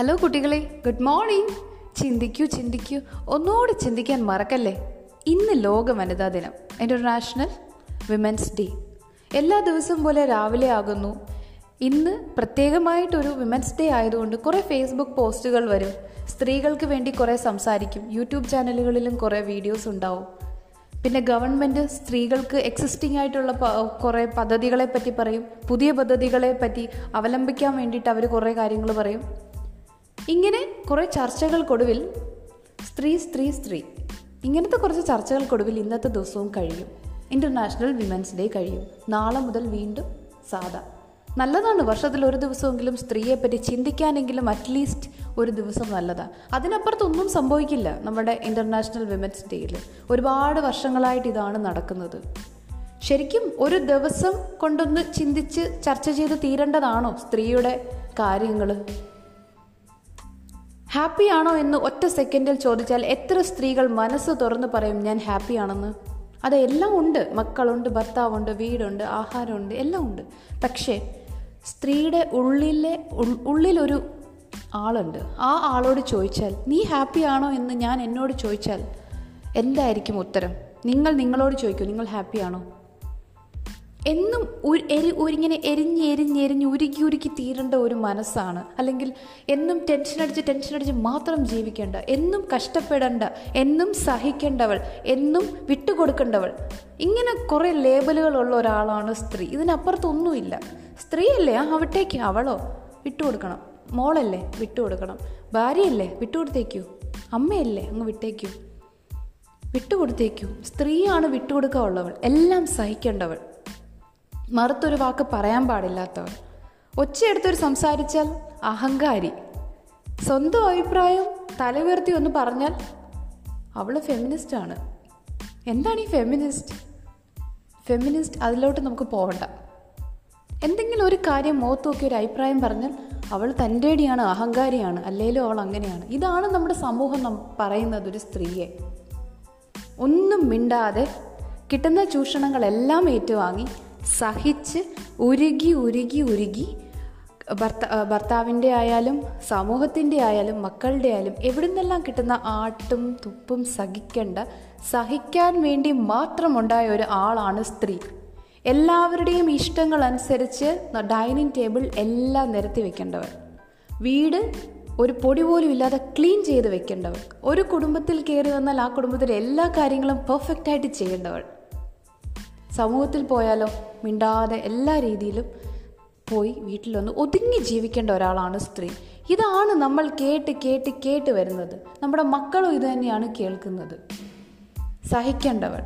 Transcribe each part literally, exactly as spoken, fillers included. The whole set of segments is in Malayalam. ഹലോ കുട്ടികളെ, ഗുഡ് മോർണിംഗ്. ചിന്തിക്കൂ ചിന്തിക്കൂ, ഒന്നുകൂടി ചിന്തിക്കാൻ മറക്കല്ലേ. ഇന്ന് ലോക വനിതാ ദിനം, ഇൻ്റർനാഷണൽ വിമൻസ് ഡേ. എല്ലാ ദിവസവും പോലെ രാവിലെ ആകുന്നു. ഇന്ന് പ്രത്യേകമായിട്ടൊരു വിമൻസ് ഡേ ആയതുകൊണ്ട് കുറേ ഫേസ്ബുക്ക് പോസ്റ്റുകൾ വരും, സ്ത്രീകൾക്ക് വേണ്ടി കുറേ സംസാരിക്കും, യൂട്യൂബ് ചാനലുകളിലും കുറേ വീഡിയോസ് ഉണ്ടാവും. പിന്നെ ഗവൺമെൻറ് സ്ത്രീകൾക്ക് എക്സിസ്റ്റിംഗ് ആയിട്ടുള്ള പ കുറേ പദ്ധതികളെ പറ്റി പറയും, പുതിയ പദ്ധതികളെ പറ്റി അവലംബിക്കാൻ വേണ്ടിയിട്ട് അവർ കുറേ കാര്യങ്ങൾ പറയും. ഇങ്ങനെ കുറേ ചർച്ചകൾക്കൊടുവിൽ സ്ത്രീ സ്ത്രീ സ്ത്രീ ഇങ്ങനത്തെ കുറച്ച് ചർച്ചകൾക്കൊടുവിൽ ഇന്നത്തെ ദിവസവും കഴിയും. ഇൻ്റർനാഷണൽ വിമൻസ് ഡേ കഴിയും. നാളെ മുതൽ വീണ്ടും സാധാ. നല്ലതാണ് വർഷത്തിൽ ഒരു ദിവസമെങ്കിലും സ്ത്രീയെപ്പറ്റി ചിന്തിക്കാനെങ്കിലും അറ്റ്ലീസ്റ്റ് ഒരു ദിവസം നല്ലതാണ്. അതിനപ്പുറത്തൊന്നും സംഭവിക്കില്ല. നമ്മുടെ ഇൻ്റർനാഷണൽ വിമൻസ് ഡേയിൽ ഒരുപാട് വർഷങ്ങളായിട്ട് ഇതാണ് നടക്കുന്നത്. ശരിക്കും ഒരു ദിവസം കൊണ്ടൊന്ന് ചിന്തിച്ച് ചർച്ച ചെയ്ത് തീരേണ്ടതാണോ സ്ത്രീയുടെ കാര്യങ്ങൾ? ഹാപ്പിയാണോ എന്ന് ഒറ്റ സെക്കൻഡിൽ ചോദിച്ചാൽ എത്ര സ്ത്രീകൾ മനസ്സ് തുറന്ന് പറയും ഞാൻ ഹാപ്പിയാണെന്ന്? അതെല്ലാം ഉണ്ട്, മക്കളുണ്ട്, ഭർത്താവുണ്ട്, വീടുണ്ട്, ആഹാരമുണ്ട്, എല്ലാം ഉണ്ട്. പക്ഷേ സ്ത്രീയുടെ ഉള്ളിലെ ഉള്ളിലൊരു ആളുണ്ട്. ആ ആളോട് ചോദിച്ചാൽ നീ ഹാപ്പിയാണോ എന്ന് ഞാൻ എന്നോട് ചോദിച്ചാൽ എന്തായിരിക്കും ഉത്തരം? നിങ്ങൾ നിങ്ങളോട് ചോദിക്കൂ, നിങ്ങൾ ഹാപ്പിയാണോ? എന്നും ഇങ്ങനെ എരിഞ്ഞ് എരിഞ്ഞ് എരിഞ്ഞ് ഉരുക്കി ഉരുക്കി തീരേണ്ട ഒരു മനസ്സാണ്. അല്ലെങ്കിൽ എന്നും ടെൻഷനടിച്ച് ടെൻഷനടിച്ച് മാത്രം ജീവിക്കേണ്ട, എന്നും കഷ്ടപ്പെടേണ്ട, എന്നും സഹിക്കേണ്ടവൾ, എന്നും വിട്ടുകൊടുക്കേണ്ടവൾ, ഇങ്ങനെ കുറേ ലേബലുകളുള്ള ഒരാളാണ് സ്ത്രീ. ഇതിനപ്പുറത്തൊന്നുമില്ല. സ്ത്രീയല്ലേ, ആ അവിടേക്ക്. അവളോ? വിട്ടുകൊടുക്കണം. മോളല്ലേ? വിട്ടുകൊടുക്കണം. ഭാര്യയല്ലേ? വിട്ടുകൊടുത്തേക്കൂ. അമ്മയല്ലേ? അങ്ങ് വിട്ടേക്കൂ, വിട്ടുകൊടുത്തേക്കൂ. സ്ത്രീയാണ് വിട്ടുകൊടുക്കാൻ ഉള്ളവൾ, എല്ലാം സഹിക്കേണ്ടവൾ, മറുത്തൊരു വാക്ക് പറയാൻ പാടില്ലാത്തവൾ, ഒച്ചയെടുത്തൊരു സംസാരിച്ചാൽ അഹങ്കാരി, സ്വന്തം അഭിപ്രായം തലയുയർത്തി ഒന്ന് പറഞ്ഞാൽ അവൾ ഫെമിനിസ്റ്റാണ്. എന്താണ് ഈ ഫെമിനിസ്റ്റ്? ഫെമിനിസ്റ്റ് അതിലോട്ട് നമുക്ക് പോകണ്ട. എന്തെങ്കിലും ഒരു കാര്യം മുഖത്ത് നോക്കി ഒരു അഭിപ്രായം പറഞ്ഞാൽ അവൾ തൻ്റെടിയാണ്, അഹങ്കാരിയാണ്, അല്ലെങ്കിലും അവൾ അങ്ങനെയാണ്. ഇതാണ് നമ്മുടെ സമൂഹം നം പറയുന്നത് ഒരു സ്ത്രീയെ. ഒന്നും മിണ്ടാതെ കിട്ടുന്ന ചൂഷണങ്ങളെല്ലാം ഏറ്റുവാങ്ങി സഹിച്ച് ഉരുകി ഉരുകി ഉരുകി ഭർത്താ ഭർത്താവിൻ്റെ ആയാലും സമൂഹത്തിൻ്റെ ആയാലും മക്കളുടെ ആയാലും എവിടെ നിന്നെല്ലാം കിട്ടുന്ന ആട്ടും തുപ്പും സഹിക്കേണ്ട, സഹിക്കാൻ വേണ്ടി മാത്രമുണ്ടായ ഒരു ആളാണ് സ്ത്രീ. എല്ലാവരുടെയും ഇഷ്ടങ്ങൾ അനുസരിച്ച് ഡൈനിങ് ടേബിൾ എല്ലാം നിരത്തി വെക്കേണ്ടവർ, വീട് ഒരു പൊടി പോലും ഇല്ലാതെ ക്ലീൻ ചെയ്ത് വെക്കേണ്ടവർ, ഒരു കുടുംബത്തിൽ കയറി വന്നാൽ ആ കുടുംബത്തിലെ എല്ലാ കാര്യങ്ങളും പെർഫെക്റ്റായിട്ട് ചെയ്യേണ്ടവൾ, സമൂഹത്തിൽ പോയാലോ മിണ്ടാതെ എല്ലാ രീതിയിലും പോയി വീട്ടിലൊന്ന് ഒതുങ്ങി ജീവിക്കേണ്ട ഒരാളാണ് സ്ത്രീ. ഇതാണ് നമ്മൾ കേട്ട് കേട്ട് കേട്ട് വരുന്നത്. നമ്മുടെ മക്കളും ഇത് തന്നെയാണ് കേൾക്കുന്നത്. സഹിക്കേണ്ടവൾ.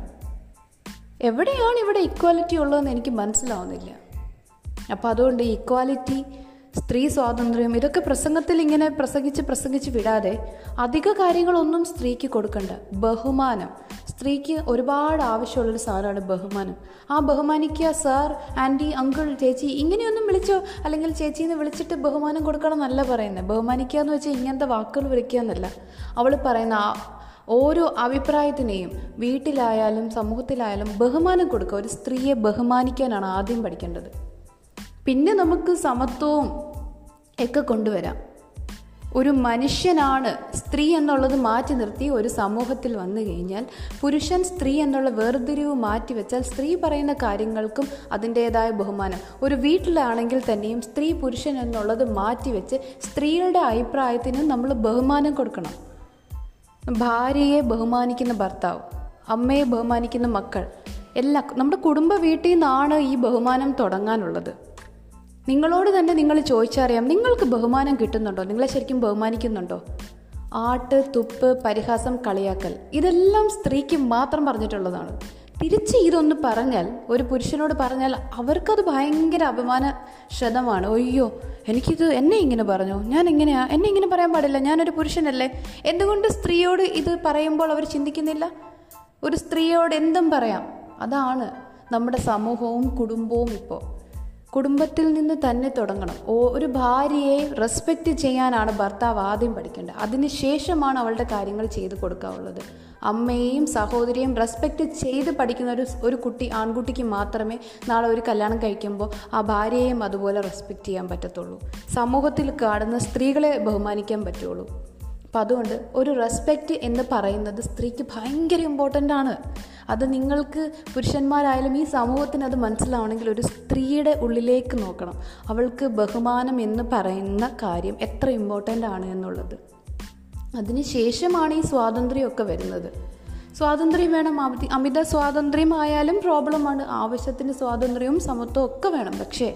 എവിടെയാണ് ഇവിടെ ഇക്വാലിറ്റി ഉള്ളതെന്ന് എനിക്ക് മനസ്സിലാവുന്നില്ല. അപ്പോൾ അതുകൊണ്ട് ഇക്വാലിറ്റി, സ്ത്രീ സ്വാതന്ത്ര്യം, ഇതൊക്കെ പ്രസംഗത്തിൽ ഇങ്ങനെ പ്രസംഗിച്ച് പ്രസംഗിച്ച് വിടാതെ അധിക കാര്യങ്ങളൊന്നും സ്ത്രീക്ക് കൊടുക്കണ്ട. ബഹുമാനം, സ്ത്രീക്ക് ഒരുപാട് ആവശ്യമുള്ളൊരു സാധനമാണ് ബഹുമാനം. ആ ബഹുമാനിക്കുക. സാർ, ആൻറ്റി, അങ്കിൾ, ചേച്ചി ഇങ്ങനെയൊന്നും വിളിച്ചോ, അല്ലെങ്കിൽ ചേച്ചിയെന്ന് വിളിച്ചിട്ട് ബഹുമാനം കൊടുക്കണം എന്നല്ല പറയുന്നത്. ബഹുമാനിക്കുക എന്ന് വെച്ചാൽ ഇങ്ങനത്തെ വാക്കുകൾ വിളിക്കുക എന്നല്ല. അവൾ പറയുന്ന ഓരോ അഭിപ്രായത്തിനെയും വീട്ടിലായാലും സമൂഹത്തിലായാലും ബഹുമാനം കൊടുക്കുക. ഒരു സ്ത്രീയെ ബഹുമാനിക്കാനാണ് ആദ്യം പഠിക്കേണ്ടത്. പിന്നെ നമുക്ക് സമത്വവും ഒക്കെ കൊണ്ടുവരാം. ഒരു മനുഷ്യനാണ് സ്ത്രീ എന്നുള്ളത് മാറ്റി നിർത്തി ഒരു സമൂഹത്തിൽ വന്നു കഴിഞ്ഞാൽ, പുരുഷൻ സ്ത്രീ എന്നുള്ള വേർതിരിവ് മാറ്റിവെച്ചാൽ സ്ത്രീ പറയുന്ന കാര്യങ്ങൾക്കും അതിൻ്റേതായ ബഹുമാനം. ഒരു വീട്ടിലാണെങ്കിൽ തന്നെയും സ്ത്രീ പുരുഷൻ എന്നുള്ളത് മാറ്റിവെച്ച് സ്ത്രീകളുടെ അഭിപ്രായത്തിന് നമ്മൾ ബഹുമാനം കൊടുക്കണം. ഭാര്യയെ ബഹുമാനിക്കുന്ന ഭർത്താവ്, അമ്മയെ ബഹുമാനിക്കുന്ന മക്കൾ, എല്ലാ നമ്മുടെ കുടുംബ വീട്ടിൽ നിന്നാണ് ഈ ബഹുമാനം തുടങ്ങാനുള്ളത്. നിങ്ങളോട് തന്നെ നിങ്ങൾ ചോദിച്ചറിയാം, നിങ്ങൾക്ക് ബഹുമാനം കിട്ടുന്നുണ്ടോ? നിങ്ങളെ ശരിക്കും ബഹുമാനിക്കുന്നുണ്ടോ? ആട്ട്, തുപ്പ്, പരിഹാസം, കളിയാക്കൽ, ഇതെല്ലാം സ്ത്രീക്ക് മാത്രം പറഞ്ഞിട്ടുള്ളതാണ്. തിരിച്ച് ഇതൊന്ന് പറഞ്ഞാൽ, ഒരു പുരുഷനോട് പറഞ്ഞാൽ അവർക്കത് ഭയങ്കര അപമാനക്ഷതമാണ്. അയ്യോ, എനിക്കിത് എന്നെ ഇങ്ങനെ പറഞ്ഞു, ഞാൻ എങ്ങനെയാ, എന്നെ ഇങ്ങനെ പറയാൻ പാടില്ല, ഞാനൊരു പുരുഷനല്ലേ. എന്തുകൊണ്ട് സ്ത്രീയോട് ഇത് പറയുമ്പോൾ അവർ ചിന്തിക്കുന്നില്ല? ഒരു സ്ത്രീയോട് എന്തും പറയാം. അതാണ് നമ്മുടെ സമൂഹവും കുടുംബവും. ഇപ്പോൾ കുടുംബത്തിൽ നിന്ന് തന്നെ തുടങ്ങണം. ഒരു ഭാര്യയെ റെസ്പെക്റ്റ് ചെയ്യാനാണ് ഭർത്താവ് ആദ്യം പഠിക്കേണ്ടത്. അതിനുശേഷമാണ് അവളുടെ കാര്യങ്ങൾ ചെയ്തു കൊടുക്കാറുള്ളത്. അമ്മയെയും സഹോദരിയെയും റെസ്പെക്റ്റ് ചെയ്ത് പഠിക്കുന്ന ഒരു ഒരു കുട്ടി ആൺകുട്ടിക്ക് മാത്രമേ നാളെ ഒരു കല്യാണം കഴിക്കുമ്പോൾ ആ ഭാര്യയെയും അതുപോലെ റെസ്പെക്റ്റ് ചെയ്യാൻ പറ്റത്തുള്ളൂ. സമൂഹത്തിൽ കാണുന്ന സ്ത്രീകളെ ബഹുമാനിക്കാൻ പറ്റുള്ളൂ. അപ്പം അതുകൊണ്ട് ഒരു റെസ്പെക്റ്റ് എന്ന് പറയുന്നത് സ്ത്രീക്ക് ഭയങ്കര ഇമ്പോർട്ടൻ്റ് ആണ്. അത് നിങ്ങൾക്ക് പുരുഷന്മാരായാലും ഈ സമൂഹത്തിന് അത് മനസ്സിലാവണമെങ്കിൽ ഒരു സ്ത്രീയുടെ ഉള്ളിലേക്ക് നോക്കണം. അവൾക്ക് ബഹുമാനം എന്ന് പറയുന്ന കാര്യം എത്ര ഇമ്പോർട്ടൻ്റ് ആണ് എന്നുള്ളത്. അതിനുശേഷമാണ് ഈ സ്വാതന്ത്ര്യമൊക്കെ വരുന്നത്. സ്വാതന്ത്ര്യം വേണം. അമിത സ്വാതന്ത്ര്യമായാലും പ്രോബ്ലമാണ്. ആവശ്യത്തിന് സ്വാതന്ത്ര്യവും സമത്വവും ഒക്കെ വേണം. പക്ഷേ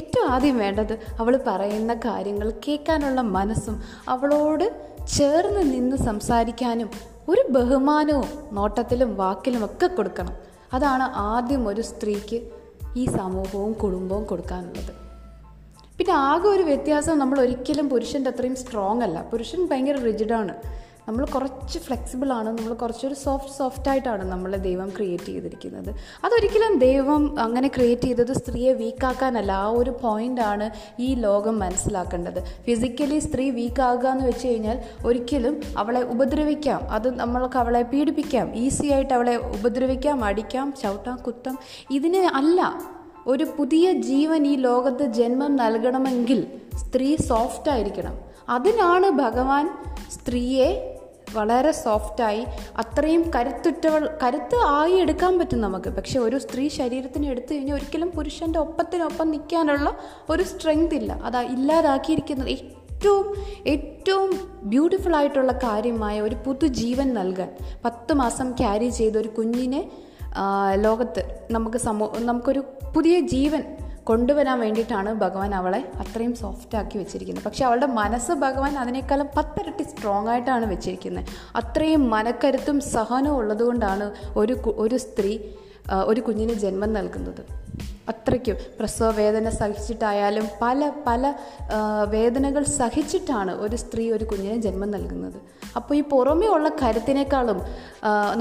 ഏറ്റവും ആദ്യം വേണ്ടത് അവൾ പറയുന്ന കാര്യങ്ങൾ കേൾക്കാനുള്ള മനസ്സും അവളോട് ചേർന്ന് നിന്ന് സംസാരിക്കാനും ഒരു ബഹുമാനവും നോട്ടത്തിലും വാക്കിലും ഒക്കെ കൊടുക്കണം. അതാണ് ആദ്യം ഒരു സ്ത്രീക്ക് ഈ സമൂഹവും കുടുംബവും കൊടുക്കാനുള്ളത്. പിന്നെ ആകെ ഒരു വ്യത്യാസം, നമ്മൾ ഒരിക്കലും പുരുഷൻ്റെ അത്രയും സ്ട്രോങ് അല്ല. പുരുഷൻ ഭയങ്കര റിജിഡാണ്. നമ്മൾ കുറച്ച് ഫ്ലെക്സിബിളാണ്. നമ്മൾ കുറച്ചൊരു സോഫ്റ്റ് സോഫ്റ്റായിട്ടാണ് നമ്മളെ ദൈവം ക്രിയേറ്റ് ചെയ്തിരിക്കുന്നത്. അതൊരിക്കലും ദൈവം അങ്ങനെ ക്രിയേറ്റ് ചെയ്തത് സ്ത്രീയെ വീക്കാക്കാനല്ല. ആ ഒരു പോയിൻ്റാണ് ഈ ലോകം മനസ്സിലാക്കേണ്ടത്. ഫിസിക്കലി സ്ത്രീ വീക്കാകുക എന്ന് വെച്ച് കഴിഞ്ഞാൽ ഒരിക്കലും അവളെ ഉപദ്രവിക്കാം, അത് നമ്മൾക്ക് അവളെ പീഡിപ്പിക്കാം, ഈസി ആയിട്ട് അവളെ ഉപദ്രവിക്കാം, അടിക്കാം, ചവിട്ടാം, കുത്താം. ഇതിന് അല്ല. ഒരു പുതിയ ജീവൻ ഈ ലോകത്ത് ജന്മം നൽകണമെങ്കിൽ സ്ത്രീ സോഫ്റ്റായിരിക്കണം. അതിനാണ് ഭഗവാൻ സ്ത്രീയെ വളരെ സോഫ്റ്റായി അത്രയും കരുത്തുറ്റവൾ കരുത്ത് ആയി എടുക്കാൻ പറ്റും നമുക്ക്. പക്ഷെ ഒരു സ്ത്രീ ശരീരത്തിന് എടുത്തു കഴിഞ്ഞാൽ ഒരിക്കലും പുരുഷൻ്റെ ഒപ്പത്തിനൊപ്പം നിൽക്കാനുള്ള ഒരു സ്ട്രെങ്ത് ഇല്ല. അതാ ഇല്ലാതാക്കിയിരിക്കുന്നത്. ഏറ്റവും ഏറ്റവും ബ്യൂട്ടിഫുൾ ആയിട്ടുള്ള കാര്യമായ ഒരു പുതുജീവൻ നൽകാൻ, പത്ത് മാസം ക്യാരി ചെയ്ത ഒരു കുഞ്ഞിനെ ലോകത്ത് നമുക്ക് സമൂ നമുക്കൊരു പുതിയ ജീവൻ കൊണ്ടുവരാൻ വേണ്ടിയിട്ടാണ് ഭഗവാൻ അവളെ അത്രയും സോഫ്റ്റാക്കി വെച്ചിരിക്കുന്നത്. പക്ഷേ അവളുടെ മനസ്സ് ഭഗവാൻ അതിനേക്കാളും പത്തിരട്ടി സ്ട്രോങ് ആയിട്ടാണ് വെച്ചിരിക്കുന്നത്. അത്രയും മനക്കരുത്തും സഹനവും ഉള്ളതുകൊണ്ടാണ് ഒരു ഒരു സ്ത്രീ ഒരു കുഞ്ഞിന് ജന്മം നൽകുന്നത്. അത്രയ്ക്കും പ്രസവ വേദന സഹിച്ചിട്ടായാലും പല പല വേദനകൾ സഹിച്ചിട്ടാണ് ഒരു സ്ത്രീ ഒരു കുഞ്ഞിന് ജന്മം നൽകുന്നത്. അപ്പോൾ ഈ പുറമേ ഉള്ള കരുത്തിനേക്കാളും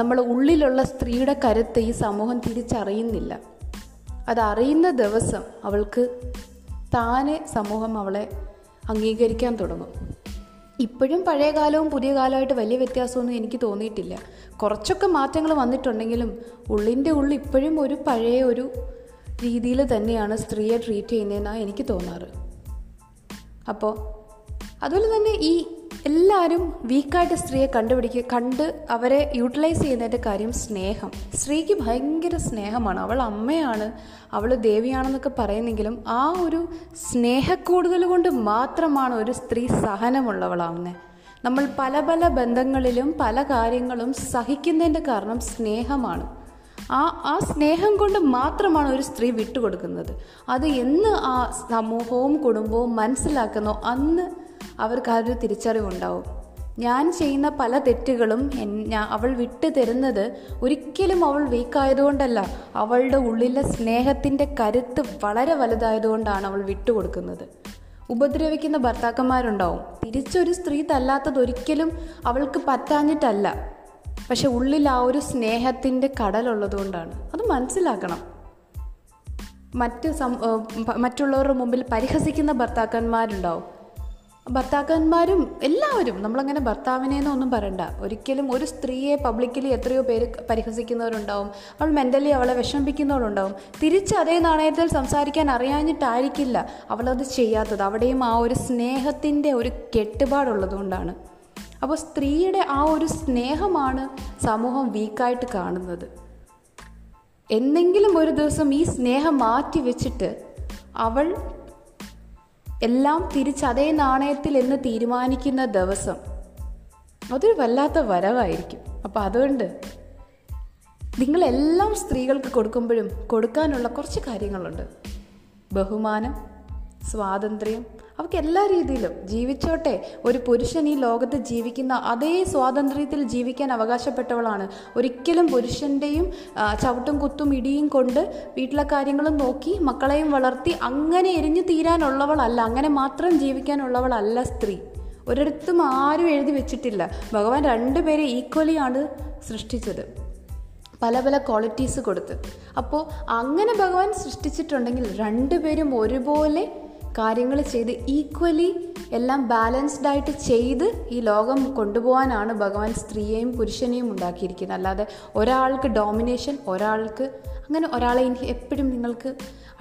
നമ്മുടെ ഉള്ളിലുള്ള സ്ത്രീയുടെ കരുത്ത് ഈ സമൂഹം തിരിച്ചറിയുന്നില്ല. അതറിയുന്ന ദിവസം അവൾക്ക് താനെ സമൂഹം അവളെ അംഗീകരിക്കാൻ തുടങ്ങും. ഇപ്പോഴും പഴയ കാലവും പുതിയ കാലമായിട്ട് വലിയ വ്യത്യാസമൊന്നും എനിക്ക് തോന്നിയിട്ടില്ല. കുറച്ചൊക്കെ മാറ്റങ്ങൾ വന്നിട്ടുണ്ടെങ്കിലും ഉള്ളിൻ്റെ ഉള്ളിൽ ഇപ്പോഴും ഒരു പഴയ ഒരു രീതിയിൽ തന്നെയാണ് സ്ത്രീയെ ട്രീറ്റ് ചെയ്യുന്നതെന്നാണ് എനിക്ക് തോന്നാറ്. അപ്പോൾ അതുപോലെ തന്നെ ഈ എല്ലാവരും വീക്കായിട്ട് സ്ത്രീയെ കണ്ടുപിടിക്കുക കണ്ട് അവരെ യൂട്ടിലൈസ് ചെയ്യുന്നതിൻ്റെ കാര്യം സ്നേഹം. സ്ത്രീക്ക് ഭയങ്കര സ്നേഹമാണ്. അവൾ അമ്മയാണ്, അവൾ ദേവിയാണെന്നൊക്കെ പറയുന്നെങ്കിലും ആ ഒരു സ്നേഹക്കൂടുതൽ കൊണ്ട് മാത്രമാണ് ഒരു സ്ത്രീ സഹനമുള്ളവളാവുന്നത്. നമ്മൾ പല പല ബന്ധങ്ങളിലും പല കാര്യങ്ങളും സഹിക്കുന്നതിൻ്റെ കാരണം സ്നേഹമാണ്. ആ ആ സ്നേഹം കൊണ്ട് മാത്രമാണ് ഒരു സ്ത്രീ വിട്ടുകൊടുക്കുന്നത്. അത് എന്ന് ആ സമൂഹവും കുടുംബവും മനസ്സിലാക്കുന്നോ അന്ന് അവർക്ക് ആ ഒരു തിരിച്ചറിവുണ്ടാവും. ഞാൻ ചെയ്യുന്ന പല തെറ്റുകളും അവൾ വിട്ടു തരുന്നത് ഒരിക്കലും അവൾ വീക്കായതുകൊണ്ടല്ല, അവളുടെ ഉള്ളിലെ സ്നേഹത്തിൻ്റെ കരുത്ത് വളരെ വലുതായതുകൊണ്ടാണ് അവൾ വിട്ടുകൊടുക്കുന്നത്. ഉപദ്രവിക്കുന്ന ഭർത്താക്കന്മാരുണ്ടാവും. തിരിച്ചൊരു സ്ത്രീ തല്ലാത്തതൊരിക്കലും അവൾക്ക് പറ്റാഞ്ഞിട്ടല്ല, പക്ഷെ ഉള്ളിൽ ആ ഒരു സ്നേഹത്തിൻ്റെ കടലുള്ളതുകൊണ്ടാണ്. അത് മനസ്സിലാക്കണം. മറ്റ് മറ്റുള്ളവരുടെ മുമ്പിൽ പരിഹസിക്കുന്ന ഭർത്താക്കന്മാരുണ്ടാവും. ഭർത്താക്കന്മാരും എല്ലാവരും, നമ്മളങ്ങനെ ഭർത്താവിനേന്നൊന്നും പറയണ്ട. ഒരിക്കലും ഒരു സ്ത്രീയെ പബ്ലിക്കലി എത്രയോ പേര് പരിഹസിക്കുന്നവരുണ്ടാവും. അവൾ മെൻ്റലി അവളെ വിഷമിപ്പിക്കുന്നവരുണ്ടാവും. തിരിച്ച് അതേ നാണയത്തിൽ സംസാരിക്കാൻ അറിയാഞ്ഞിട്ടായിരിക്കില്ല അവളത് ചെയ്യാത്തത്. അവിടെയും ആ ഒരു സ്നേഹത്തിൻ്റെ ഒരു കെട്ടുപാടുള്ളതുകൊണ്ടാണ്. അപ്പോൾ സ്ത്രീയുടെ ആ ഒരു സ്നേഹമാണ് സമൂഹം വീക്കായിട്ട് കാണുന്നത്. എന്തെങ്കിലും ഒരു ദിവസം ഈ സ്നേഹം മാറ്റി വെച്ചിട്ട് അവൾ എല്ലാം തിരിച്ചതേ നാണയത്തിൽ എന്ന് തീരുമാനിക്കുന്ന ദിവസം അതൊരു വല്ലാത്ത വരവായിരിക്കും. അപ്പോൾ അതുകൊണ്ട് നിങ്ങളെല്ലാം സ്ത്രീകൾക്ക് കൊടുക്കുമ്പോഴും കൊടുക്കാനുള്ള കുറച്ച് കാര്യങ്ങളുണ്ട്. ബഹുമാനം, സ്വാതന്ത്ര്യം, അവർക്ക് എല്ലാ രീതിയിലും ജീവിച്ചോട്ടെ. ഒരു പുരുഷൻ ഈ ലോകത്ത് ജീവിക്കുന്ന അതേ സ്വാതന്ത്ര്യത്തിൽ ജീവിക്കാൻ അവകാശപ്പെട്ടവളാണ്. ഒരിക്കലും പുരുഷൻ്റെയും ചവിട്ടും കുത്തും ഇടിയും കൊണ്ട് വീട്ടിലെ കാര്യങ്ങളും നോക്കി മക്കളെയും വളർത്തി അങ്ങനെ എരിഞ്ഞു തീരാനുള്ളവളല്ല, അങ്ങനെ മാത്രം ജീവിക്കാനുള്ളവളല്ല സ്ത്രീ. ഒരിടത്തും ആരും എഴുതി വെച്ചിട്ടില്ല. ഭഗവാൻ രണ്ടുപേരെ ഈക്വലി ആണ് സൃഷ്ടിച്ചത്. പല പല ക്വാളിറ്റീസ് കൊടുത്ത്. അപ്പോൾ അങ്ങനെ ഭഗവാൻ സൃഷ്ടിച്ചിട്ടുണ്ടെങ്കിൽ രണ്ടുപേരും ഒരുപോലെ കാര്യങ്ങൾ ചെയ്ത് ഈക്വലി എല്ലാം ബാലൻസ്ഡായിട്ട് ചെയ്ത് ഈ ലോകം കൊണ്ടുപോകാനാണ് ഭഗവാൻ സ്ത്രീയെയും പുരുഷനെയും ഉണ്ടാക്കിയിരിക്കുന്നത്. അല്ലാതെ ഒരാൾക്ക് ഡോമിനേഷൻ, ഒരാൾക്ക് അങ്ങനെ ഒരാളെ എനിക്ക് എപ്പോഴും നിങ്ങൾക്ക്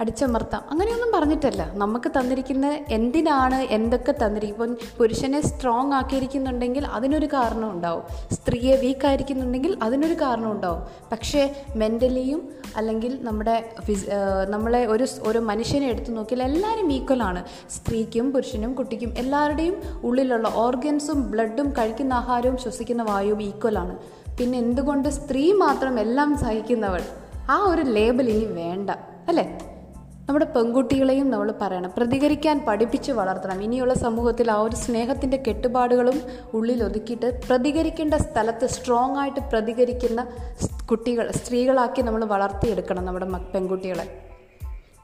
അടിച്ചമർത്താം അങ്ങനെയൊന്നും പറഞ്ഞിട്ടല്ല. നമുക്ക് തന്നിരിക്കുന്ന എന്തിനാണ് എന്തൊക്കെ തന്നിരിക്കും. ഇപ്പം പുരുഷനെ സ്ട്രോങ് ആക്കിയിരിക്കുന്നുണ്ടെങ്കിൽ അതിനൊരു കാരണം ഉണ്ടാവും, സ്ത്രീയെ വീക്ക് ആയിരിക്കുന്നുണ്ടെങ്കിൽ അതിനൊരു കാരണം ഉണ്ടാവും. പക്ഷേ മെൻ്റലിയും അല്ലെങ്കിൽ നമ്മുടെ ഫിസ് നമ്മളെ ഒരു ഒരു മനുഷ്യനെ എടുത്തു നോക്കിയാൽ എല്ലാവരും ഈക്വലാണ്. സ്ത്രീക്കും പുരുഷനും കുട്ടിക്കും എല്ലാവരുടെയും ഉള്ളിലുള്ള ഓർഗൻസും ബ്ലഡും കഴിക്കുന്ന ആഹാരവും ശ്വസിക്കുന്ന വായുവും ഈക്വലാണ്. പിന്നെ എന്തുകൊണ്ട് സ്ത്രീ മാത്രം എല്ലാം സഹിക്കുന്നവൾ? ആ ഒരു ലേബൽ ഇനി വേണ്ട, അല്ലേ? നമ്മുടെ പെൺകുട്ടികളെയും നമ്മൾ പറയണം, പ്രതികരിക്കാൻ പഠിപ്പിച്ച് വളർത്തണം. ഇനിയുള്ള സമൂഹത്തിൽ ആ ഒരു സ്നേഹത്തിൻ്റെ കെട്ടുപാടുകളും ഉള്ളിലൊതുക്കിയിട്ട് പ്രതികരിക്കേണ്ട സ്ഥലത്ത് സ്ട്രോങ് ആയിട്ട് പ്രതികരിക്കുന്ന കുട്ടികൾ, സ്ത്രീകളാക്കി നമ്മൾ വളർത്തിയെടുക്കണം നമ്മുടെ പെൺകുട്ടികളെ.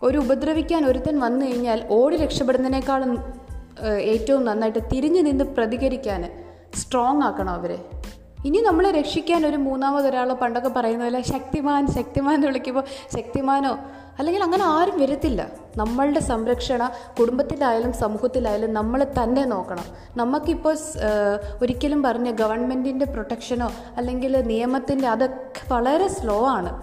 ഒരു ഉപദ്രവിക്കാൻ ഒരുത്തൻ വന്നു കഴിഞ്ഞാൽ ഓടി രക്ഷപ്പെടുന്നതിനേക്കാളും ഏറ്റവും നന്നായിട്ട് തിരിഞ്ഞു നിന്ന് പ്രതികരിക്കാൻ സ്ട്രോങ് ആക്കണം അവരെ. ഇനി നമ്മളെ രക്ഷിക്കാൻ ഒരു മൂന്നാമതൊരാളോ, പണ്ടൊക്കെ പറയുന്ന പോലെ ശക്തിമാൻ ശക്തിമാൻ എന്ന് വിളിക്കുമ്പോൾ ശക്തിമാനോ അല്ലെങ്കിൽ അങ്ങനെ ആരും വരത്തില്ല. നമ്മളുടെ സംരക്ഷണ കുടുംബത്തിലായാലും സമൂഹത്തിലായാലും നമ്മൾ തന്നെ നോക്കണം. നമുക്കിപ്പോൾ ഒരിക്കലും പറഞ്ഞ ഗവൺമെൻറ്റിൻ്റെ പ്രൊട്ടക്ഷനോ അല്ലെങ്കിൽ നിയമത്തിൻ്റെ അതൊക്കെ വളരെ സ്ലോ ആണ്.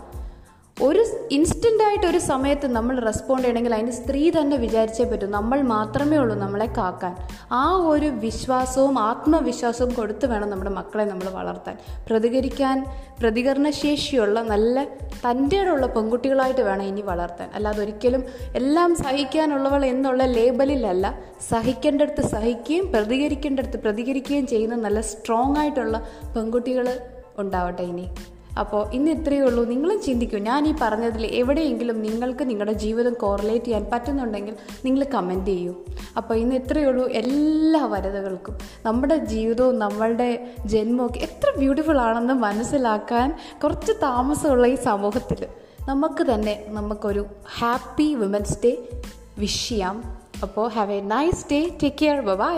ഒരു ഇൻസ്റ്റൻ്റായിട്ട് ഒരു സമയത്ത് നമ്മൾ റെസ്പോണ്ട് ചെയ്യണമെങ്കിൽ അതിന് സ്ത്രീ തന്നെ വിചാരിച്ചേ പറ്റൂ. നമ്മൾ മാത്രമേ ഉള്ളൂ നമ്മളെ കാക്കാൻ. ആ ഒരു വിശ്വാസവും ആത്മവിശ്വാസവും കൊടുത്ത് വേണം നമ്മുടെ മക്കളെ നമ്മൾ വളർത്താൻ. പ്രതികരിക്കാൻ പ്രതികരണശേഷിയുള്ള നല്ല തൻ്റെ ഉള്ള പെൺകുട്ടികളായിട്ട് വേണം ഇനി വളർത്താൻ. അല്ലാതെ ഒരിക്കലും എല്ലാം സഹിക്കാനുള്ളവൾ എന്നുള്ള ലേബലിലല്ല, സഹിക്കേണ്ടടുത്ത് സഹിക്കുകയും പ്രതികരിക്കേണ്ടടുത്ത് പ്രതികരിക്കുകയും ചെയ്യുന്ന നല്ല സ്ട്രോങ് ആയിട്ടുള്ള പെൺകുട്ടികൾ ഉണ്ടാവട്ടെ ഇനി. അപ്പോൾ ഇന്ന് ഇത്രയേ ഉള്ളൂ. നിങ്ങളും ചിന്തിക്കൂ, ഞാൻ ഈ പറഞ്ഞതിൽ എവിടെയെങ്കിലും നിങ്ങൾക്ക് നിങ്ങളുടെ ജീവിതം കോറിലേറ്റ് ചെയ്യാൻ പറ്റുന്നുണ്ടെങ്കിൽ നിങ്ങൾ കമൻറ്റ് ചെയ്യൂ. അപ്പോൾ ഇന്ന് ഇത്രയേ ഉള്ളൂ. എല്ലാ വനിതകൾക്കും നമ്മുടെ ജീവിതവും നമ്മളുടെ ജന്മവും എത്ര ബ്യൂട്ടിഫുൾ ആണെന്ന് മനസ്സിലാക്കാൻ കുറച്ച് താമസമുള്ള ഈ സമൂഹത്തിൽ നമുക്ക് തന്നെ നമുക്കൊരു ഹാപ്പി വിമൻസ് ഡേ വിഷ് ചെയ്യാം. അപ്പോൾ have a nice day, take care, by.